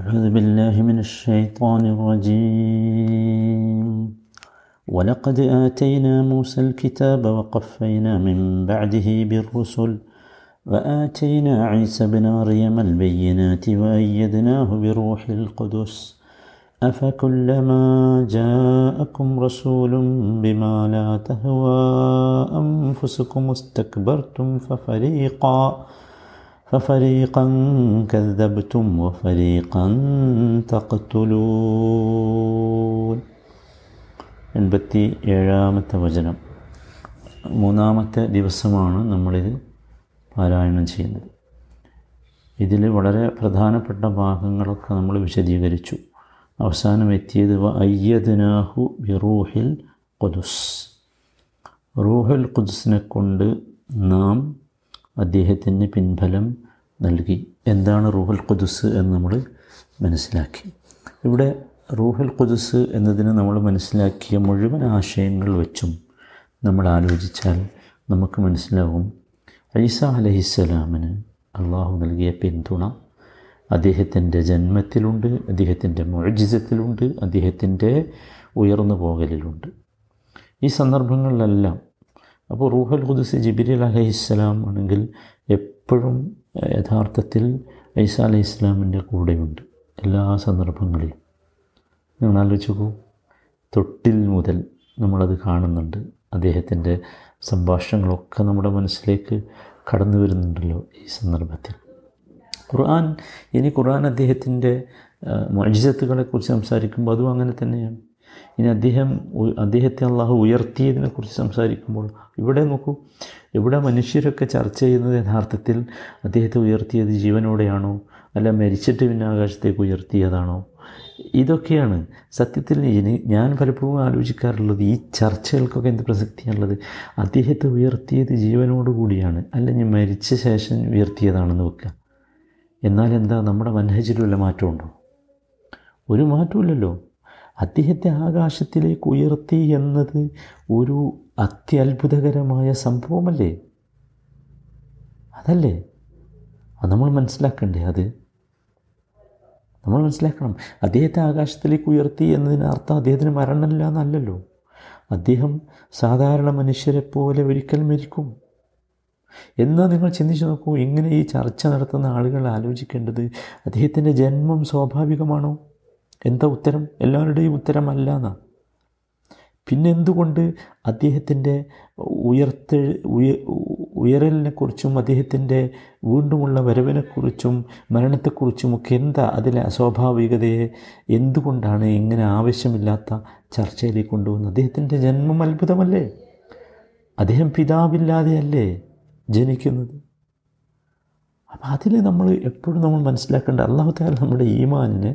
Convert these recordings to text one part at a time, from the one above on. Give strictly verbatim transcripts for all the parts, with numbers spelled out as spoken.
أعوذ بالله من الشيطان الرجيم ولقد آتينا موسى الكتاب وقفينا من بعده بالرسل وآتينا عيسى بن مريم البينات وأيدناه بروح القدس أفكلما جاءكم رسول بما لا تهوى أنفسكم استكبرتم ففريقا ففريقا كذبتم وفريقا تقتلون. എൺപത്തി ഏഴാമത്തെ വചനം. മൂന്നാമത്തെ ദിവസമാണ് നമ്മളിത് പാരായണം ചെയ്യുന്നത്. ഇതിൽ വളരെ പ്രധാനപ്പെട്ട ഭാഗങ്ങളൊക്കെ നമ്മൾ വിശദീകരിച്ചു. അവസാനം എത്തിയത് വ അയ്യദ്നാഹു ബിറൂഹിൽ ഖുദുസ്, റൂഹുൽ ഖുദുസിനെ കൊണ്ട് നാം അദ്ദേഹത്തിന് പിൻഫലം നൽകി. എന്താണ് റൂഹുൽ ഖുദുസ് എന്ന് നമ്മൾ മനസ്സിലാക്കി. ഇവിടെ റൂഹുൽ ഖുദുസ് എന്നതിന് നമ്മൾ മനസ്സിലാക്കിയ മുഴുവൻ ആശയങ്ങൾ വച്ചും നമ്മൾ ആലോചിച്ചാൽ നമുക്ക് മനസ്സിലാവും ഈസാ അലൈഹിസ്സലാമിന് അള്ളാഹു നൽകിയ പിന്തുണ അദ്ദേഹത്തിൻ്റെ ജന്മത്തിലുണ്ട്, അദ്ദേഹത്തിൻ്റെ മുഅ്ജിസത്തിലുണ്ട്, അദ്ദേഹത്തിൻ്റെ ഉയർന്നു പോകലിലുണ്ട്. ഈ സന്ദർഭങ്ങളിലെല്ലാം അപ്പോൾ റൂഹുൽ ഖുദുസ് ജിബ്രീൽ അലൈഹിസ്സലാം ആണെങ്കിൽ എപ്പോഴും യഥാർത്ഥത്തിൽ ഈസാ അലൈഹിസ്സലാമിൻ്റെ കൂടെയുണ്ട് എല്ലാ സന്ദർഭങ്ങളിലും. നിങ്ങൾ ആലോചിക്കൂ, തൊട്ടിൽ മുതൽ നമ്മളത് കാണുന്നുണ്ട്. അദ്ദേഹത്തിൻ്റെ സംഭാഷണങ്ങളൊക്കെ നമ്മുടെ മനസ്സിലേക്ക് കടന്നു വരുന്നുണ്ടല്ലോ ഈ സന്ദർഭത്തിൽ. ഖുർആൻ ഇനി ഖുർആൻ അദ്ദേഹത്തിൻ്റെ മുഅ്ജിസത്തുകളെക്കുറിച്ച് സംസാരിക്കുമ്പോൾ അതും അങ്ങനെ തന്നെയാണ്. ഇനി അദ്ദേഹം അദ്ദേഹത്തെ അള്ളാഹു ഉയർത്തിയതിനെക്കുറിച്ച് സംസാരിക്കുമ്പോൾ ഇവിടെ നോക്കൂ, ഇവിടെ മനുഷ്യരൊക്കെ ചർച്ച ചെയ്യുന്നത് യഥാർത്ഥത്തിൽ അദ്ദേഹത്തെ ഉയർത്തിയത് ജീവനോടെയാണോ, അല്ല മരിച്ചിട്ട് പിന്നെ ആകാശത്തേക്ക് ഉയർത്തിയതാണോ, ഇതൊക്കെയാണ്. സത്യത്തിൽ ഇനി ഞാൻ പലപ്പോഴും ആലോചിക്കാറുള്ളത് ഈ ചർച്ചകൾക്കൊക്കെ എന്ത് പ്രസക്തിയാണുള്ളത്. അദ്ദേഹത്തെ ഉയർത്തിയത് ജീവനോടുകൂടിയാണ്, അല്ലെങ്കിൽ മരിച്ച ശേഷം ഉയർത്തിയതാണെന്ന് വെക്കുക. എന്നാൽ എന്താ, നമ്മുടെ മനഹജിൽ വല്ല മാറ്റമുണ്ടോ? ഒരു മാറ്റമില്ലല്ലോ. അദ്ദേഹത്തെ ആകാശത്തിലേക്ക് ഉയർത്തി എന്നത് ഒരു അത്യത്ഭുതകരമായ സംഭവമല്ലേ? അതല്ലേ അത് നമ്മൾ മനസ്സിലാക്കണ്ടേ? അത് നമ്മൾ മനസ്സിലാക്കണം. അദ്ദേഹത്തെ ആകാശത്തിലേക്ക് ഉയർത്തി എന്നതിനർത്ഥം അദ്ദേഹത്തിന് മരണമില്ല എന്നല്ലല്ലോ. അദ്ദേഹം സാധാരണ മനുഷ്യരെ പോലെ ഒരിക്കൽ മരിക്കും. എന്നാൽ നിങ്ങൾ ചിന്തിച്ച് നോക്കൂ, ഇങ്ങനെ ഈ ചർച്ച നടത്തുന്ന ആളുകൾ ആലോചിക്കേണ്ടത് അദ്ദേഹത്തിൻ്റെ ജന്മം സ്വാഭാവികമാണോ? എന്താ ഉത്തരം? എല്ലാവരുടെയും ഉത്തരമല്ല എന്നാ. പിന്നെ എന്തുകൊണ്ട് അദ്ദേഹത്തിൻ്റെ ഉയർത്ത ഉയ ഉയരലിനെക്കുറിച്ചും അദ്ദേഹത്തിൻ്റെ വീണ്ടുമുള്ള വരവിനെക്കുറിച്ചും മരണത്തെക്കുറിച്ചുമൊക്കെ എന്താ അതിലെ അസ്വാഭാവികതയെ എന്തുകൊണ്ടാണ് ഇങ്ങനെ ആവശ്യമില്ലാത്ത ചർച്ചയിലേക്ക് കൊണ്ടുപോകുന്നത്? അദ്ദേഹത്തിൻ്റെ ജന്മം അത്ഭുതമല്ലേ? അദ്ദേഹം പിതാവില്ലാതെയല്ലേ ജനിക്കുന്നത്? അപ്പം അതിൽ നമ്മൾ എപ്പോഴും നമ്മൾ മനസ്സിലാക്കേണ്ട അല്ലാഹു തആല നമ്മുടെ ഈമാനിനെ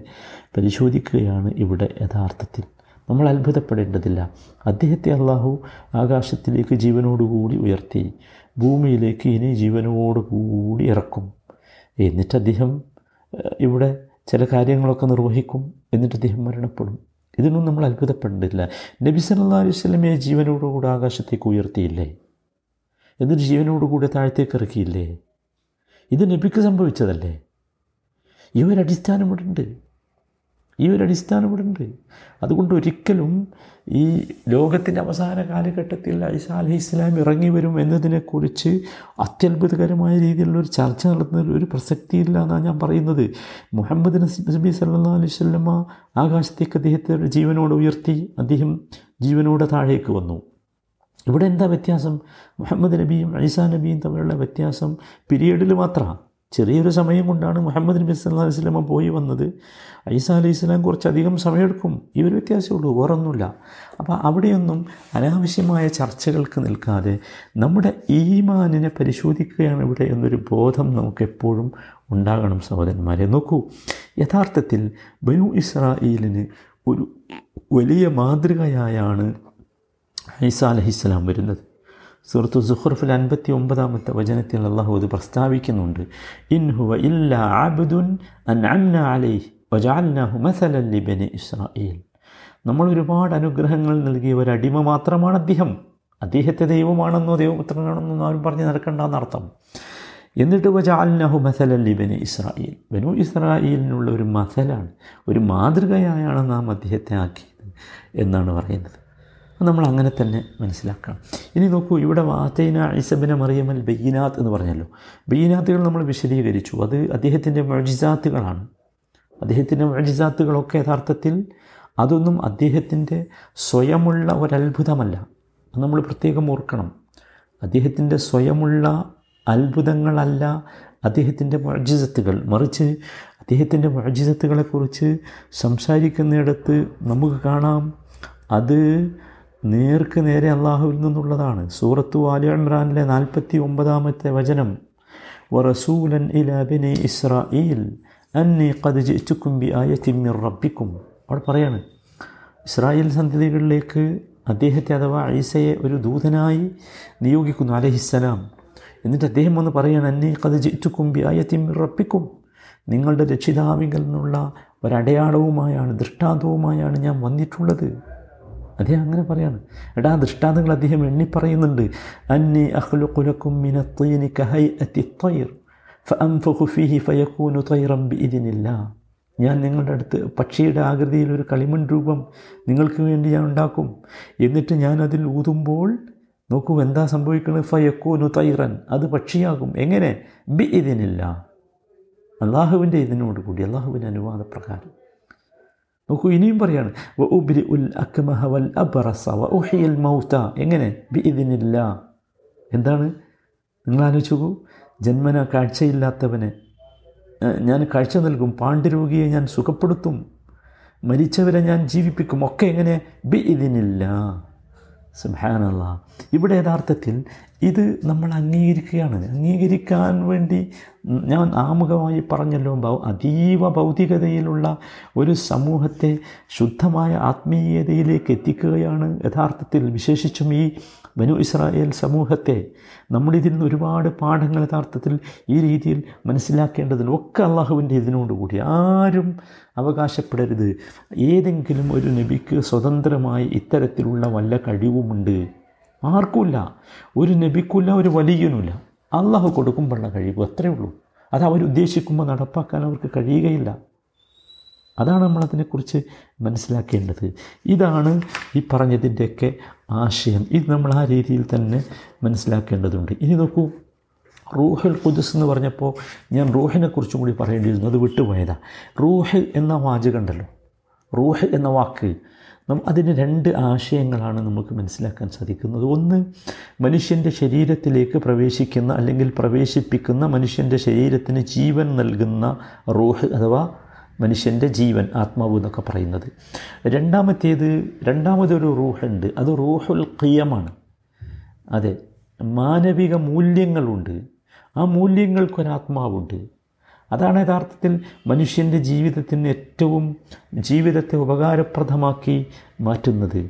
പരിശോധിക്കുകയാണ് ഇവിടെ. യഥാർത്ഥത്തിൽ നമ്മൾ അത്ഭുതപ്പെടേണ്ടതില്ല. അദ്ദേഹത്തെ അള്ളാഹു ആകാശത്തിലേക്ക് ജീവനോടുകൂടി ഉയർത്തി ഭൂമിയിലേക്ക് ഇനി ജീവനോടുകൂടി ഇറക്കും. എന്നിട്ട് അദ്ദേഹം ഇവിടെ ചില കാര്യങ്ങളൊക്കെ നിർവഹിക്കും. എന്നിട്ട് അദ്ദേഹം മരണപ്പെടും. ഇതിനൊന്നും നമ്മൾ അത്ഭുതപ്പെടേണ്ടതില്ല. നബി സല്ലല്ലാഹു അലൈഹി വസല്ലമയെ ജീവനോടുകൂടി ആകാശത്തേക്ക് ഉയർത്തിയില്ലേ? എന്നിട്ട് ജീവനോടുകൂടി താഴത്തേക്ക് ഇറക്കിയില്ലേ? ഇത് നബിക്ക് സംഭവിച്ചതല്ലേ? ഈ ഒരു അടിസ്ഥാനം ഇവിടെ ഉണ്ട്. ഈ ഒരു അടിസ്ഥാനം ഇവിടെ ഉണ്ട്. അതുകൊണ്ട് ഒരിക്കലും ഈ ലോകത്തിൻ്റെ അവസാന കാലഘട്ടത്തിൽ ഈസാ അലൈഹിസ്സലാം ഇറങ്ങി വരും എന്നതിനെക്കുറിച്ച് അത്യത്ഭുതകരമായ രീതിയിലുള്ളൊരു ചർച്ച നടത്തുന്നതിൽ ഒരു പ്രസക്തിയില്ല എന്നാണ് ഞാൻ പറയുന്നത്. മുഹമ്മദ് നബി സല്ലല്ലാഹു അലൈഹി വസല്ലമ ആകാശത്തേക്ക് അദ്ദേഹത്തെ ജീവനോട് ഉയർത്തി, അദ്ദേഹം ജീവനോട് താഴേക്ക് വന്നു. ഇവിടെ എന്താ വ്യത്യാസം? മുഹമ്മദ് നബിയും ഈസാ നബിയും തമ്മിലുള്ള വ്യത്യാസം പിരീഡിൽ മാത്രമാണ്. ചെറിയൊരു സമയം കൊണ്ടാണ് മുഹമ്മദ് നബി സല്ലല്ലാഹു അലൈഹി വസല്ലമ പോയി വന്നത്. ഈസാ അലൈഹി സ്വലാം കുറച്ചധികം സമയമെടുക്കും. ഈ ഒരു വ്യത്യാസമേ ഉള്ളൂ, വേറൊന്നുമില്ല. അപ്പോൾ അവിടെയൊന്നും അനാവശ്യമായ ചർച്ചകൾക്ക് നിൽക്കാതെ നമ്മുടെ ഈമാനിനെ പരിശോധിക്കുകയാണ് ഇവിടെ എന്നൊരു ബോധം നമുക്കെപ്പോഴും ഉണ്ടാകണം. സഹോദരന്മാരെ, നോക്കൂ, യഥാർത്ഥത്തിൽ ബനൂ ഇസ്രായേലിന് ഒരു വലിയ മാതൃകയായാണ് ഈസാ അലൈഹിസ്സലാം വരുന്നത്. സൂറത്തു സുഖ്റുഫിൽ അൻപത്തി ഒമ്പതാമത്തെ വചനത്തിൽ അള്ളാഹു അത് പ്രസ്താവിക്കുന്നുണ്ട്. ഇൻ ഹുവ ഇല്ലാ അബ്ദുൻ അൻഅംനാ അലൈഹി വജഅൽനാഹു മസലൻ ലിബനി ഇസ്രായേൽ. നമ്മൾ ഒരുപാട് അനുഗ്രഹങ്ങൾ നൽകിയ ഒരടിമ മാത്രമാണ് അദ്ദേഹം. അദ്ദേഹത്തെ ദൈവമാണെന്നോ ദൈവപുത്രനാണെന്നോ ആരും പറഞ്ഞ് നടക്കേണ്ടെന്നർത്ഥം. എന്നിട്ട് വജഅൽനഹു മസലൻ ലിബനി ഇസ്രായേൽ, ബനു ഇസ്രായേലിനുള്ള ഒരു മസലാണ്, ഒരു മാതൃകയായാണ് നാം അദ്ദേഹത്തെ ആക്കിയത് എന്നാണ് പറയുന്നത്. നമ്മൾ അങ്ങനെ തന്നെ മനസ്സിലാക്കണം. ഇനി നോക്കൂ, ഇവിടെ വാതൈന ഈസബിനെ മറിയമൽ ബയ്യിനാത്ത് എന്ന് പറഞ്ഞല്ലോ. ബയ്യിനാത്തുകൾ നമ്മൾ വിശദീകരിച്ചു, അത് അദ്ദേഹത്തിൻ്റെ മുഅ്ജിസാത്തുകളാണ്. അദ്ദേഹത്തിൻ്റെ മുഅ്ജിസാത്തുകളൊക്കെ യഥാർത്ഥത്തിൽ അതൊന്നും അദ്ദേഹത്തിൻ്റെ സ്വയമുള്ള ഒരത്ഭുതമല്ല, അത് നമ്മൾ പ്രത്യേകം ഓർക്കണം. അദ്ദേഹത്തിൻ്റെ സ്വയമുള്ള അത്ഭുതങ്ങളല്ല അദ്ദേഹത്തിൻ്റെ മുഅ്ജിസത്തുകൾ. മറിച്ച് അദ്ദേഹത്തിൻ്റെ മുഅ്ജിസത്തുകളെക്കുറിച്ച് സംസാരിക്കുന്നിടത്ത് നമുക്ക് കാണാം അത് നേർക്ക് നേരെ അള്ളാഹുവിൽ നിന്നുള്ളതാണ്. സൂറത്തു ആലി ഇമ്രാനിലെ നാൽപ്പത്തി ഒമ്പതാമത്തെ വചനം, വറസൂലൻ ഇലാ ബനി ഇസ്രായീൽ അന്നി ഖദ് ജിഅ്തുകും ബിആയത്തിൻ മിർ റബ്ബിക്കും. അവിടെ പറയാണ്, ഇസ്രായേൽ സന്തതികളിലേക്ക് അദ്ദേഹത്തെ അഥവാ ഈസയെ ഒരു ദൂതനായി നിയോഗിക്കുന്നു അലൈഹിസ്സലാം. എന്നിട്ട് അദ്ദേഹം വന്ന് പറയാണ്, അന്നി ഖദ് ജിഅ്തുകും ബിആയത്തിൻ മിർ റബ്ബിക്കും, നിങ്ങളുടെ രക്ഷിതാവിൽ നിന്നുള്ള ഒരടയാളവുമായാണ് ദൃഷ്ടാന്തവുമായാണ് ഞാൻ വന്നിട്ടുള്ളത്. അദ്ദേഹം അങ്ങനെ പറയാണ്. എടാ, ദൃഷ്ടാന്തങ്ങൾ അദ്ദേഹം എണ്ണി പറയുന്നുണ്ട്. അന്നി അഖ്ലുഖുലകും മിനത്തീനി കഹൈഅത്തി ത്വയർ ഫഅൻഫഖു ഫീഹി ഫയകൂനു ത്വയറൻ ബിഇദ്നില്ലാഹ്. ഞാൻ നിങ്ങളുടെ അടുത്ത് പക്ഷിയുടെ ആകൃതിയിൽ ഒരു കളിമൺ രൂപം നിങ്ങൾക്ക് വേണ്ടി ഞാൻ ഉണ്ടാക്കും, എന്നിട്ട് ഞാൻ അതിൽ ഊതുമ്പോൾ നോക്കൂ എന്താ സംഭവിക്കുന്നത്, ഫയകൂനു ത്വയറൻ, അത് പക്ഷിയാകും. എങ്ങനെ? ബിഇദ്നില്ലാഹ്, അള്ളാഹുവിൻ്റെ ഇതിനോട് കൂടി, അള്ളാഹുവിൻ്റെ അനുവാദപ്രകാരം. നോക്കൂ, ഇനിയും പറയാണ്, വ ഉബ്രി ഉൽ അക്മഹ വൽ അബ്റസ വ ഉഹിയൽ മൗത. എങ്ങനെ? ബിഇദ്നില്ലാഹ്. എന്താണ് നിങ്ങൾ ആലോചിക്കൂ, ജന്മന കാഴ്ചയില്ലാത്തവനെ ഞാൻ കാഴ്ച നൽകും, പാണ്ഡുരോഗിയെ ഞാൻ സുഖപ്പെടുത്തും, മരിച്ചവരെ ഞാൻ ജീവിപ്പിക്കും, ഒക്കെ എങ്ങനെ? ബിഇദ്നില്ലാഹ്. സുബ്ഹാനല്ലാഹ്. ഇവിടെ യഥാർത്ഥത്തിൽ ഇത് നമ്മൾ അംഗീകരിക്കുകയാണ്. അംഗീകരിക്കാൻ വേണ്ടി ഞാൻ ആമുഖമായി പറഞ്ഞല്ലോ, ഭൗ അതീവ ഭൗതികതയിലുള്ള ഒരു സമൂഹത്തെ ശുദ്ധമായ ആത്മീയതയിലേക്ക് എത്തിക്കുകയാണ് യഥാർത്ഥത്തിൽ. വിശേഷിച്ചും ഈ ബനു ഇസ്രായേൽ സമൂഹത്തെ നമ്മളിതിൽ നിന്ന് ഒരുപാട് പാഠങ്ങൾ യഥാർത്ഥത്തിൽ ഈ രീതിയിൽ മനസ്സിലാക്കേണ്ടതിന് ഒക്കെ അള്ളാഹുവിൻ്റെ ഇതിനോടുകൂടി ആരും അവകാശപ്പെടരുത്. ഏതെങ്കിലും ഒരു നബിക്ക് സ്വതന്ത്രമായി ഇത്തരത്തിലുള്ള വല്ല കഴിവുമുണ്ട്? ആർക്കുമില്ല. ഒരു നബിക്കുമില്ല, ഒരു വലിയനുമില്ല. അള്ളാഹു കൊടുക്കുമ്പോഴുള്ള കഴിവ്, അത്രയേ ഉള്ളൂ. അത് അവരുദ്ദേശിക്കുമ്പോൾ നടപ്പാക്കാൻ അവർക്ക് കഴിയുകയില്ല. അതാണ് നമ്മളതിനെക്കുറിച്ച് മനസ്സിലാക്കേണ്ടത്. ഇതാണ് ഈ പറഞ്ഞതിൻ്റെയൊക്കെ ആശയം. ഇത് നമ്മൾ ആ രീതിയിൽ തന്നെ മനസ്സിലാക്കേണ്ടതുണ്ട്. ഇനി നോക്കൂ, റൂഹുൽ ഖുദ്സ് എന്ന് പറഞ്ഞപ്പോൾ ഞാൻ റൂഹിനെക്കുറിച്ചും കൂടി പറയേണ്ടിയിരുന്നു, അത് വിട്ടുപോയതാണ്. റൂഹ് എന്ന വാചകമുണ്ടല്ലോ, റൂഹ് എന്ന വാക്ക്, അതിന് രണ്ട് ആശയങ്ങളാണ് നമുക്ക് മനസ്സിലാക്കാൻ സാധിക്കുന്നത്. ഒന്ന്, മനുഷ്യൻ്റെ ശരീരത്തിലേക്ക് പ്രവേശിക്കുന്ന അല്ലെങ്കിൽ പ്രവേശിപ്പിക്കുന്ന, മനുഷ്യൻ്റെ ശരീരത്തിന് ജീവൻ നൽകുന്ന റൂഹ് അഥവാ മനുഷ്യൻ്റെ ജീവൻ, ആത്മാവ് എന്നൊക്കെ പറയുന്നത്. രണ്ടാമത്തേത്, രണ്ടാമതൊരു റൂഹുണ്ട്, അത് റൂഹുൽ ഖിയമാണ്. അതെ, മാനവിക മൂല്യങ്ങളുണ്ട്, ആ മൂല്യങ്ങൾക്കൊരാത്മാവുണ്ട്. അതാണ് യഥാർത്ഥത്തിൽ മനുഷ്യൻ്റെ ജീവിതത്തിന് ഏറ്റവും ജീവിതത്തെ ഉപകാരപ്രദമാക്കി മാറ്റുന്നത്.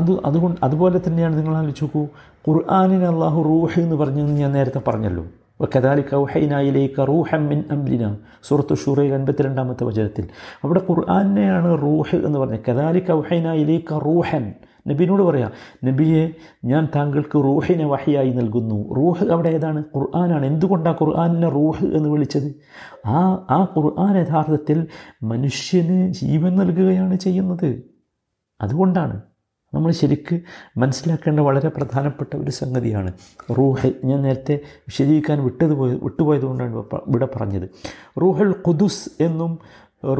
അത് അതുകൊണ്ട് അതുപോലെ തന്നെയാണ്, നിങ്ങൾ ആലോചിച്ച് നോക്കൂ, ഖുർആനിന് അള്ളാഹു റൂഹ് എന്ന് പറഞ്ഞെന്ന് ഞാൻ നേരത്തെ പറഞ്ഞല്ലോ. വകദാലിക ഔഹൈനാ ഇലൈക റൂഹൻ മിൻ അംരിനാ, സൂറത്തു ശൂറയിൽ അൻപത്തിരണ്ടാമത്തെ വചനത്തിൽ. അവിടെ ഖുർആനെയാണ് റൂഹ് എന്ന് പറഞ്ഞത്. കദാലിക ഔഹൈനാ ഇലൈക റൂഹൻ, നബിയോട് പറയാം, നബിയെ ഞാൻ താങ്കൾക്ക് റൂഹിനെ വഹിയായി നൽകുന്നു. റൂഹ് അവിടെ ഏതാണ്? ഖുർആനാണ്. എന്തുകൊണ്ടാണ് ഖുർആനിനെ റൂഹ് എന്ന് വിളിച്ചത്? ആ ആ ഖുർആൻ യഥാർത്ഥത്തിൽ മനുഷ്യന് ജീവൻ നൽകുകയാണ് ചെയ്യുന്നത്. അതുകൊണ്ടാണ് നമ്മൾ ശരിക്ക് മനസ്സിലാക്കേണ്ട വളരെ പ്രധാനപ്പെട്ട ഒരു സംഗതിയാണ് റൂഹ്. ഞാൻ നേരത്തെ വിശദീകരിക്കാൻ വിട്ടത് പോയത് വിട്ടുപോയത് കൊണ്ടാണ് ഇവിടെ പറഞ്ഞത്. റൂഹുൽ ഖുദ്സ് എന്നും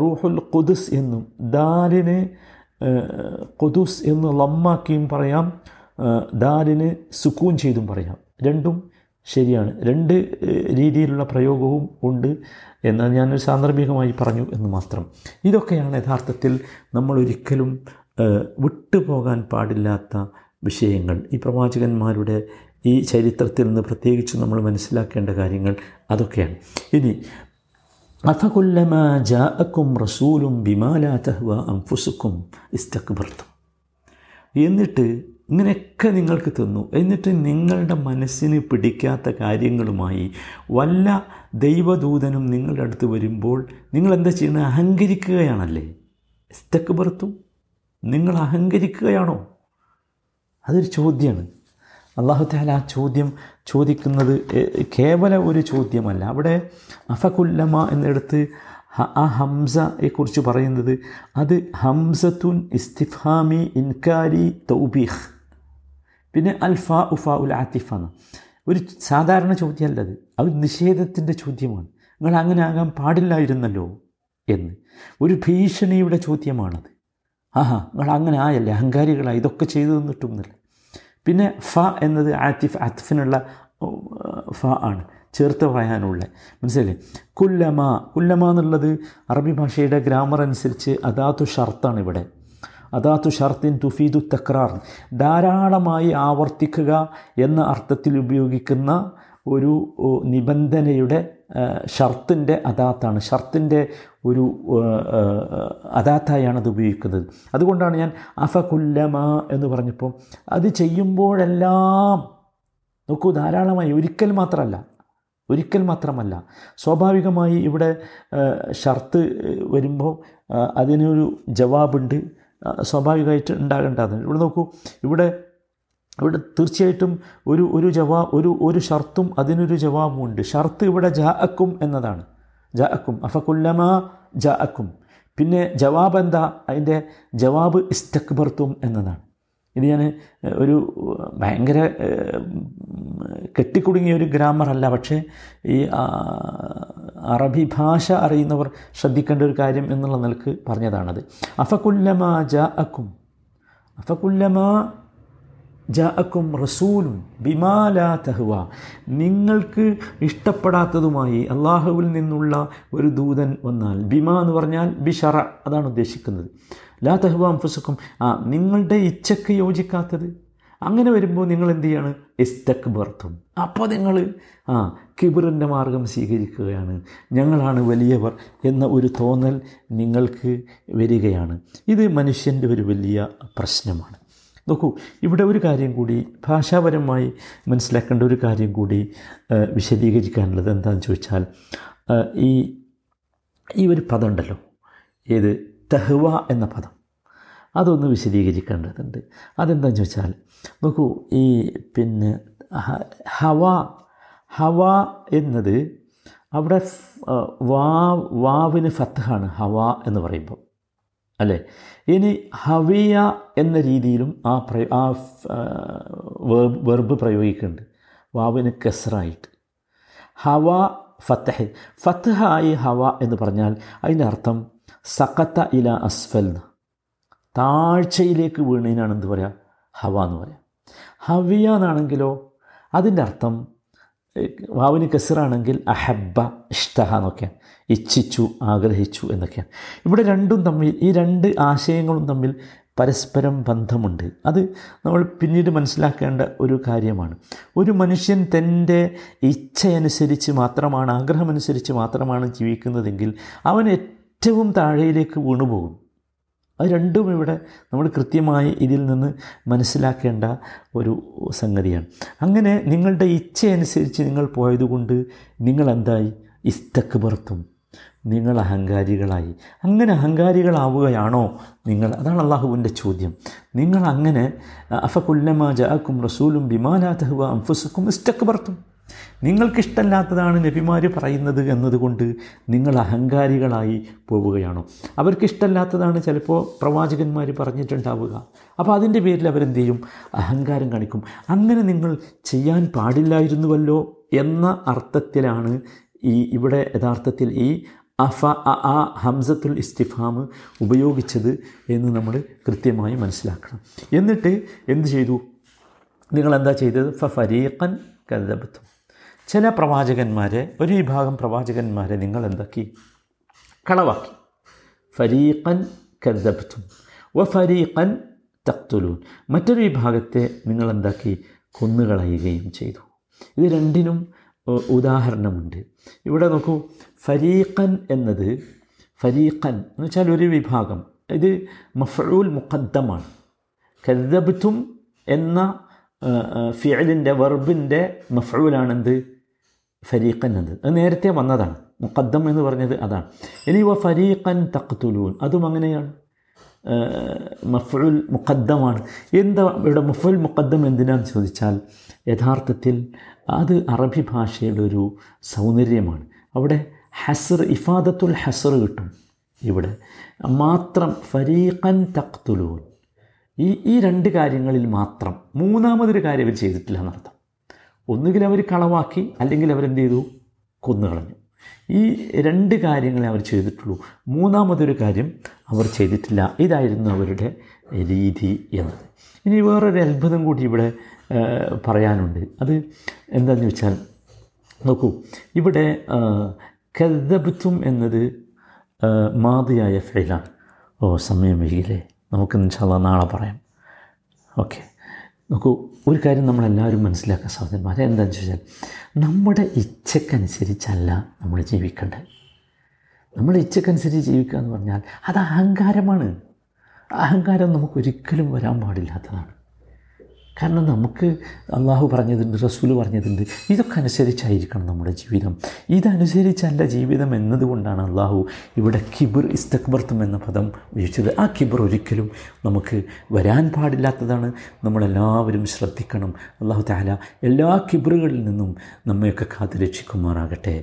റൂഹുൽ ഖുദ്സ് എന്നും, ദാലിന് ഖുദ്സ് എന്ന് ലമ്മാക്കിയും പറയാം, ദാലിന് സുക്കൂൻ ചെയ്തും പറയാം. രണ്ടും ശരിയാണ്, രണ്ട് രീതിയിലുള്ള പ്രയോഗവും ഉണ്ട് എന്നാൽ ഞാനൊരു സാന്ദർഭികമായി പറഞ്ഞു എന്ന് മാത്രം. ഇതൊക്കെയാണ് യഥാർത്ഥത്തിൽ നമ്മളൊരിക്കലും വിട്ടുപോകാൻ പാടില്ലാത്ത വിഷയങ്ങൾ. ഈ പ്രവാചകന്മാരുടെ ഈ ചരിത്രത്തിൽ നിന്ന് പ്രത്യേകിച്ച് നമ്മൾ മനസ്സിലാക്കേണ്ട കാര്യങ്ങൾ അതൊക്കെയാണ്. ഇനി അഫകുല്ലമാ ജാഅക്കും റസൂലും ബിമാ ലാ തഹ്വാ അൻഫുസുക്കും ഇസ്തക്ബർതും, എന്നിട്ട് ഇങ്ങനെയൊക്കെ നിങ്ങൾക്ക് തന്നു, എന്നിട്ട് നിങ്ങളുടെ മനസ്സിന് പിടിക്കാത്ത കാര്യങ്ങളുമായി വല്ല ദൈവദൂതനും നിങ്ങളുടെ അടുത്ത് വരുമ്പോൾ നിങ്ങളെന്താ ചെയ്യുന്നത്? അഹങ്കരിക്കുകയാണല്ലേ. ഇസ്തക്ബർതും, നിങ്ങൾ അഹങ്കരിക്കുകയാണോ? അതൊരു ചോദ്യമാണ്. അള്ളാഹു തആല ആ ചോദ്യം ചോദിക്കുന്നത് കേവല ഒരു ചോദ്യമല്ല. അവിടെ അഫകുല്ലമ എന്നെടുത്ത് ആ ഹംസയെക്കുറിച്ച് പറയുന്നത് അത് ഹംസത്തുൻ ഇസ്തിഫാമി ഇൻകാരി തൗബീഖ്, പിന്നെ അൽഫാ ഉഫാ ഉൽ ആത്തിഫ എന്ന് ഒരു സാധാരണ ചോദ്യമല്ല, അത് അത് നിഷേധത്തിൻ്റെ ചോദ്യമാണ്. നിങ്ങൾ അങ്ങനെ ആകാൻ പാടില്ലായിരുന്നല്ലോ എന്ന് ഒരു ഭീഷണിയുടെ ചോദ്യമാണത്. ആഹാ നിങ്ങൾ അങ്ങനെ ആയല്ലേ, അഹങ്കാരികളായി ഇതൊക്കെ ചെയ്തു തന്നിട്ടൊന്നുമില്ല. പിന്നെ ഫ എന്നത് ആത്തിഫ് അത്ഫിനുള്ള ഫ ആണ്, ചേർത്ത് പറയാനുള്ള, മനസ്സിലല്ലേ. കുല്ലമ കുല്ലമ എന്നുള്ളത് അറബി ഭാഷയുടെ ഗ്രാമർ അനുസരിച്ച് അദാത്തു ഷർത്താണ് ഇവിടെ. അദാത്തു ഷർത്തിൻ തുഫീദു തക്രാർ, ധാരാളമായി ആവർത്തിക്കുക എന്ന അർത്ഥത്തിൽ ഉപയോഗിക്കുന്ന ഒരു നിബന്ധനയുടെ ഷർത്തിൻ്റെ അദാത്താണ്, ഷർത്തിൻ്റെ ഒരു അദാത്തായാണ് അത് ഉപയോഗിക്കുന്നത്. അതുകൊണ്ടാണ് ഞാൻ അഫ കുല്ലമ എന്ന് പറഞ്ഞപ്പോൾ അത് ചെയ്യുമ്പോഴെല്ലാം നോക്കൂ, ധാരാളമായി, ഒരിക്കൽ മാത്രമല്ല, ഒരിക്കൽ മാത്രമല്ല. സ്വാഭാവികമായി ഇവിടെ ഷർത്ത് വരുമ്പോൾ അതിനൊരു ജവാബുണ്ട്, സ്വാഭാവികമായിട്ട് ഉണ്ടാകേണ്ടതാണ്. ഇവിടെ നോക്കൂ, ഇവിടെ ഇവിടെ തീർച്ചയായിട്ടും ഒരു ഒരു ജവാ ഒരു ഒരു ഷർത്തും അതിനൊരു ജവാബും ഉണ്ട്. ഷർത്ത് ഇവിടെ ജാഅക്കും എന്നതാണ്, ജാഅക്കും അഫകുല്ലമ ജാഅക്കും. പിന്നെ ജവാബ് എന്താ, അതിൻ്റെ ജവാബ് ഇസ്തക്ബർത്തും എന്നതാണ്. ഇത് ഞാൻ ഒരു ഭയങ്കര കെട്ടിക്കുടുങ്ങിയ ഒരു ഗ്രാമറല്ല, പക്ഷേ ഈ അറബി ഭാഷ അറിയുന്നവർ ശ്രദ്ധിക്കേണ്ട ഒരു കാര്യം എന്നുള്ള നിലക്ക് പറഞ്ഞതാണത്. അഫകുല്ലമ ജാഅക്കും അഫകുല്ലമ ജാഅക്കും റസൂലും ബിമാ ലാ തഹ്വ, നിങ്ങൾക്ക് ഇഷ്ടപ്പെടാത്തതുമായി അള്ളാഹുവിൽ നിന്നുള്ള ഒരു ദൂതൻ വന്നാൽ, ബിമാ എന്ന് പറഞ്ഞാൽ ബിഷറ, അതാണ് ഉദ്ദേശിക്കുന്നത്. ലാ തഹ്വ അൻഫുസക്കും, ആ നിങ്ങളുടെ ഇച്ഛക്ക് യോജിക്കാത്തത്, അങ്ങനെ വരുമ്പോൾ നിങ്ങൾ എന്തു ചെയ്യാണ്, ഇസ്തക്ബർത്തും, അപ്പോൾ നിങ്ങൾ ആ കിബറിൻ്റെ മാർഗം സ്വീകരിക്കുകയാണ്, ഞങ്ങളാണ് വലിയവർ എന്ന ഒരു തോന്നൽ നിങ്ങൾക്ക് വരികയാണ്. ഇത് മനുഷ്യൻ്റെ ഒരു വലിയ പ്രശ്നമാണ്. നോക്കൂ, ഇവിടെ ഒരു കാര്യം കൂടി ഭാഷാപരമായി മനസ്സിലാക്കേണ്ട ഒരു കാര്യം കൂടി വിശദീകരിക്കാനുള്ളത് എന്താണെന്ന് ചോദിച്ചാൽ, ഈ ഈ ഒരു പദം ഉണ്ടല്ലോ, ഏത് തഹ്വ എന്ന പദം, അതൊന്ന് വിശദീകരിക്കേണ്ടതുണ്ട്. അതെന്താണെന്ന് ചോദിച്ചാൽ നോക്കൂ, ഈ പിന്നെ ഹവ ഹവ എന്നത് അവിടെ വാ വാവിന് ഫത്താണ് ഹവ എന്ന് പറയുമ്പോൾ, അല്ലേ. ഇനി ഹവിയ എന്ന രീതിയിലും ആ പ്രയോ ആ വെർബ് വെർബ് പ്രയോഗിക്കുന്നുണ്ട്, വാവിന് കസറായിട്ട്. ഹവ ഫത്തഹ് ഫത്തഹായി ഹവ എന്ന് പറഞ്ഞാൽ അതിൻ്റെ അർത്ഥം സഖത്ത ഇല അസ്ഫൽ, താഴ്ചയിലേക്ക് വീണതിനാണ് എന്ത് പറയുക, ഹവ എന്ന് പറയാം. ഹവിയ എന്നാണെങ്കിലോ അതിൻ്റെ അർത്ഥം വാവിന് കസറാണെങ്കിൽ അഹബ്ബ ഇഷ്ടഹ എന്നൊക്കെയാണ്, ഇച്ഛിച്ചു ആഗ്രഹിച്ചു എന്നൊക്കെയാണ്. ഇവിടെ രണ്ടും തമ്മിൽ, ഈ രണ്ട് ആശയങ്ങളും തമ്മിൽ പരസ്പരം ബന്ധമുണ്ട്. അത് നമ്മൾ പിന്നീട് മനസ്സിലാക്കേണ്ട ഒരു കാര്യമാണ്. ഒരു മനുഷ്യൻ തൻ്റെ ഇച്ഛയനുസരിച്ച് മാത്രമാണ്, ആഗ്രഹമനുസരിച്ച് മാത്രമാണ് ജീവിക്കുന്നതെങ്കിൽ അവൻ ഏറ്റവും താഴേയിലേക്ക് വീണുപോകും. അത് രണ്ടും ഇവിടെ നമ്മൾ കൃത്യമായി ഇതിൽ നിന്ന് മനസ്സിലാക്കേണ്ട ഒരു സംഗതിയാണ്. അങ്ങനെ നിങ്ങളുടെ ഇച്ഛയനുസരിച്ച് നിങ്ങൾ പോയതുകൊണ്ട് നിങ്ങളെന്തായി, ഇസ്തക്ബർത്തും, നിങ്ങൾ അഹങ്കാരികളായി. അങ്ങനെ അഹങ്കാരികളാവുകയാണോ നിങ്ങൾ? അതാണ് അള്ളാഹുവിൻ്റെ ചോദ്യം. നിങ്ങൾ അങ്ങനെ അഫകുല്ലമ ജാഅക്കും റസൂലും ബിമാ ലാ തഹ്വ അൻഫുസുക്കും ഇസ്തക്ബർത്തും, നിങ്ങൾക്കിഷ്ടമല്ലാത്തതാണ് നബിമാർ പറയുന്നത് എന്നതുകൊണ്ട് നിങ്ങൾ അഹങ്കാരികളായി പോവുകയാണോ? അവർക്കിഷ്ടമല്ലാത്തതാണ് ചിലപ്പോൾ പ്രവാചകന്മാർ പറഞ്ഞിട്ടുണ്ടാവുക, അപ്പോൾ അതിൻ്റെ പേരിൽ അവരെന്ത് ചെയ്യും, അഹങ്കാരം കാണിക്കും. അങ്ങനെ നിങ്ങൾ ചെയ്യാൻ പാടില്ലായിരുന്നുവല്ലോ എന്ന അർത്ഥത്തിലാണ് ഈ ഇവിടെ യഥാർത്ഥത്തിൽ ഈ അഫ ആ ഹംസത്തുൽ ഇസ്തിഫാം ഉപയോഗിച്ചത് എന്ന് നമ്മൾ കൃത്യമായി മനസ്സിലാക്കണം. എന്നിട്ട് എന്ത് ചെയ്തു, നിങ്ങളെന്താ ചെയ്തത്, ഫ ഫരീഖൻ കദബ്തും, ചില പ്രവാചകന്മാരെ, ഒരു വിഭാഗം പ്രവാചകന്മാരെ നിങ്ങൾ എന്താക്കി, കളവാക്കി. ഫരീഖൻ കദബ്തും വ ഫരീഖൻ തഖ്തുലൂൻ, മറ്റൊരു വിഭാഗത്തെ നിങ്ങൾ എന്താക്കി, കൊന്നുകളയുകയും ചെയ്തു. ഇത് രണ്ടിനും ഉദാഹരണമുണ്ട്. ഇവിടെ നോക്കൂ, ഫരീഖൻ എന്നത് ഫരീഖൻ എന്ന് വെച്ചാൽ ഒരു വിഭാഗം, ഇത് മഫ്ഊൽ മുഖദ്ദമാണ്. കദ്ദബ്തും എന്ന ഫിഅലിൻ്റെ വെർബിൻ്റെ മഫ്ഊലാണെന്ത്, ഫരീഖൻ എന്നത്. അത് നേരത്തെ വന്നതാണ്, മുഖദ്ദം എന്ന് പറഞ്ഞത് അതാണ്. ഇനി വ ഫരീഖൻ തഖ്തുലൂൻ, അതും അങ്ങനെയാണ്, മഫ്ഉൽ മുഖദ്ദമാണ്. എന്താ ഇവിടെ മഫ്ഉൽ മുഖദ്ദം എന്തിനാണെന്ന് ചോദിച്ചാൽ യഥാർത്ഥത്തിൽ അത് അറബി ഭാഷയുടെ ഒരു സൗന്ദര്യമാണ്. അവിടെ ഹസ്ർ, ഇഫാദത്തുൽ ഹസ്ർ കിട്ടും. ഇവിടെ മാത്രം ഫരീഖൻ തഖ്തുലൂൻ, ഈ ഈ രണ്ട് കാര്യങ്ങളിൽ മാത്രം. മൂന്നാമതൊരു കാര്യം അവർ ചെയ്തിട്ടില്ല എന്നർത്ഥം. ഒന്നുകിൽ അവർ കളവാക്കി, അല്ലെങ്കിൽ അവരെന്ത് ചെയ്തു, കൊന്നുകളഞ്ഞു. ഈ രണ്ട് കാര്യങ്ങളെ അവർ ചെയ്തിട്ടുള്ളൂ. മൂന്നാമതൊരു കാര്യം അവർ ചെയ്തിട്ടില്ല. ഇതായിരുന്നു അവരുടെ രീതി എന്നത്. ഇനി വേറൊരു അത്ഭുതം കൂടി ഇവിടെ പറയാനുണ്ട്. അത് എന്താണെന്ന് വെച്ചാൽ, നോക്കൂ, ഇവിടെ കദ്ദബ്തും എന്നത് മാദിയായ ഫൈലാണ്. ഓ, സമയം വൈകില്ലേ, നമുക്ക് ഇൻഷാ അല്ലാഹ് നാളെ പറയാം. ഓക്കെ, നോക്കൂ, ഒരു കാര്യം നമ്മളെല്ലാവരും മനസ്സിലാക്കാൻ സാധ്യമാരെ എന്താണെന്ന് ചോദിച്ചാൽ, നമ്മുടെ ഇച്ഛക്കനുസരിച്ചല്ല നമ്മൾ ജീവിക്കേണ്ടത്. നമ്മുടെ ഇച്ഛക്കനുസരിച്ച് ജീവിക്കുക എന്ന് പറഞ്ഞാൽ അത് അഹങ്കാരമാണ്. അഹങ്കാരം നമുക്കൊരിക്കലും വരാൻ പാടില്ലാത്തതാണ്. കാരണം നമുക്ക് അള്ളാഹു പറഞ്ഞതുണ്ട്, റസൂൽ പറഞ്ഞതുണ്ട്, ഇതൊക്കെ അനുസരിച്ചായിരിക്കണം നമ്മുടെ ജീവിതം. ഇതനുസരിച്ചല്ല ജീവിതം എന്നതുകൊണ്ടാണ് അള്ളാഹു ഇവിടെ കിബിർ, ഇസ്തക്ബർത്തും എന്ന പദം ഉപയോഗിച്ചത്. ആ കിബിർ ഒരിക്കലും നമുക്ക് വരാൻ പാടില്ലാത്തതാണ്. നമ്മളെല്ലാവരും ശ്രദ്ധിക്കണം. അള്ളാഹു തആല എല്ലാ കിബിറുകളിൽ നിന്നും നമ്മയൊക്കെ കാത്തുരക്ഷിക്കുമാറാകട്ടെ.